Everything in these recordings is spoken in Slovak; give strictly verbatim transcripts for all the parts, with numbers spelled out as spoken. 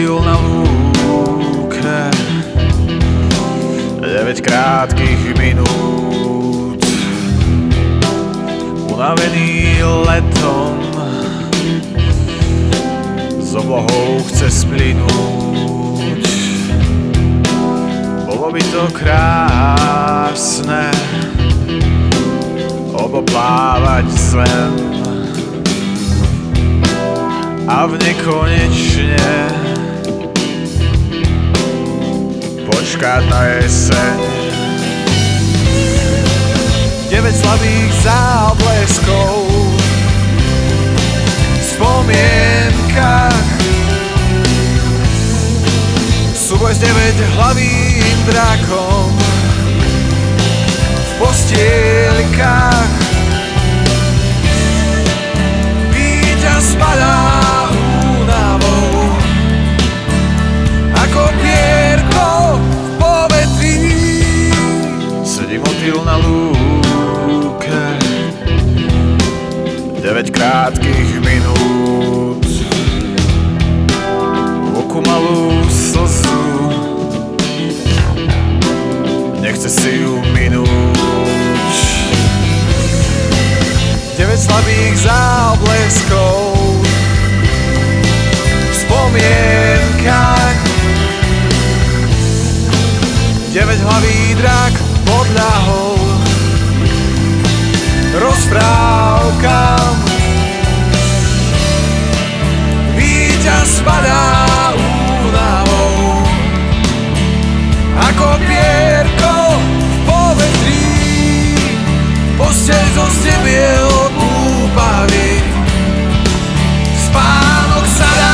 síl na lúke, deväť krátkych minút, unavený letom, s oblohou chce splynúť. Bolo by to krásne oboplávať zem a v nekonečne počkať na jeseň. Deväť slabých zábleskov v spomienkach, súboj s deväťhlavým drakom v postielkach. Víťaz padá na lúke, deväť krátkych minút, v oku malú slzu, nechce si ju minúť. Deväť slabých zábleskov v spomienkach, deväťhlavý drak pod ľahou, rozprávkam. Víťaz padá únavou ako pierko v povetrí, posteľ zo stebiel úpavy, spánok sa dá.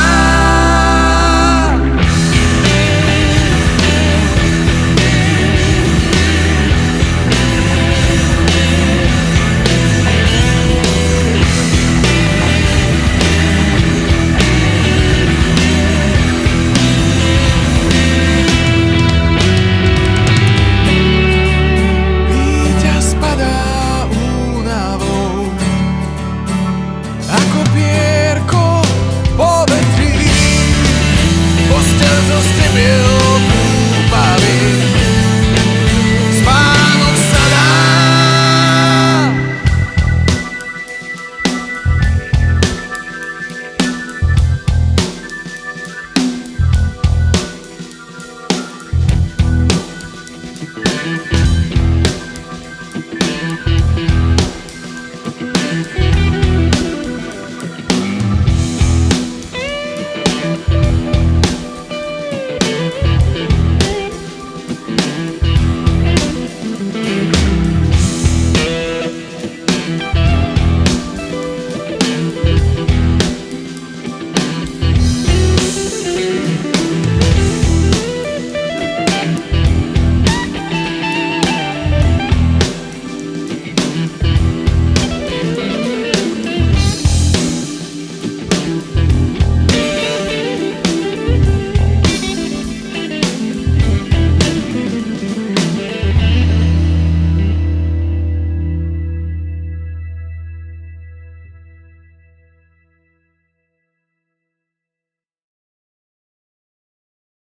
We'll be right back.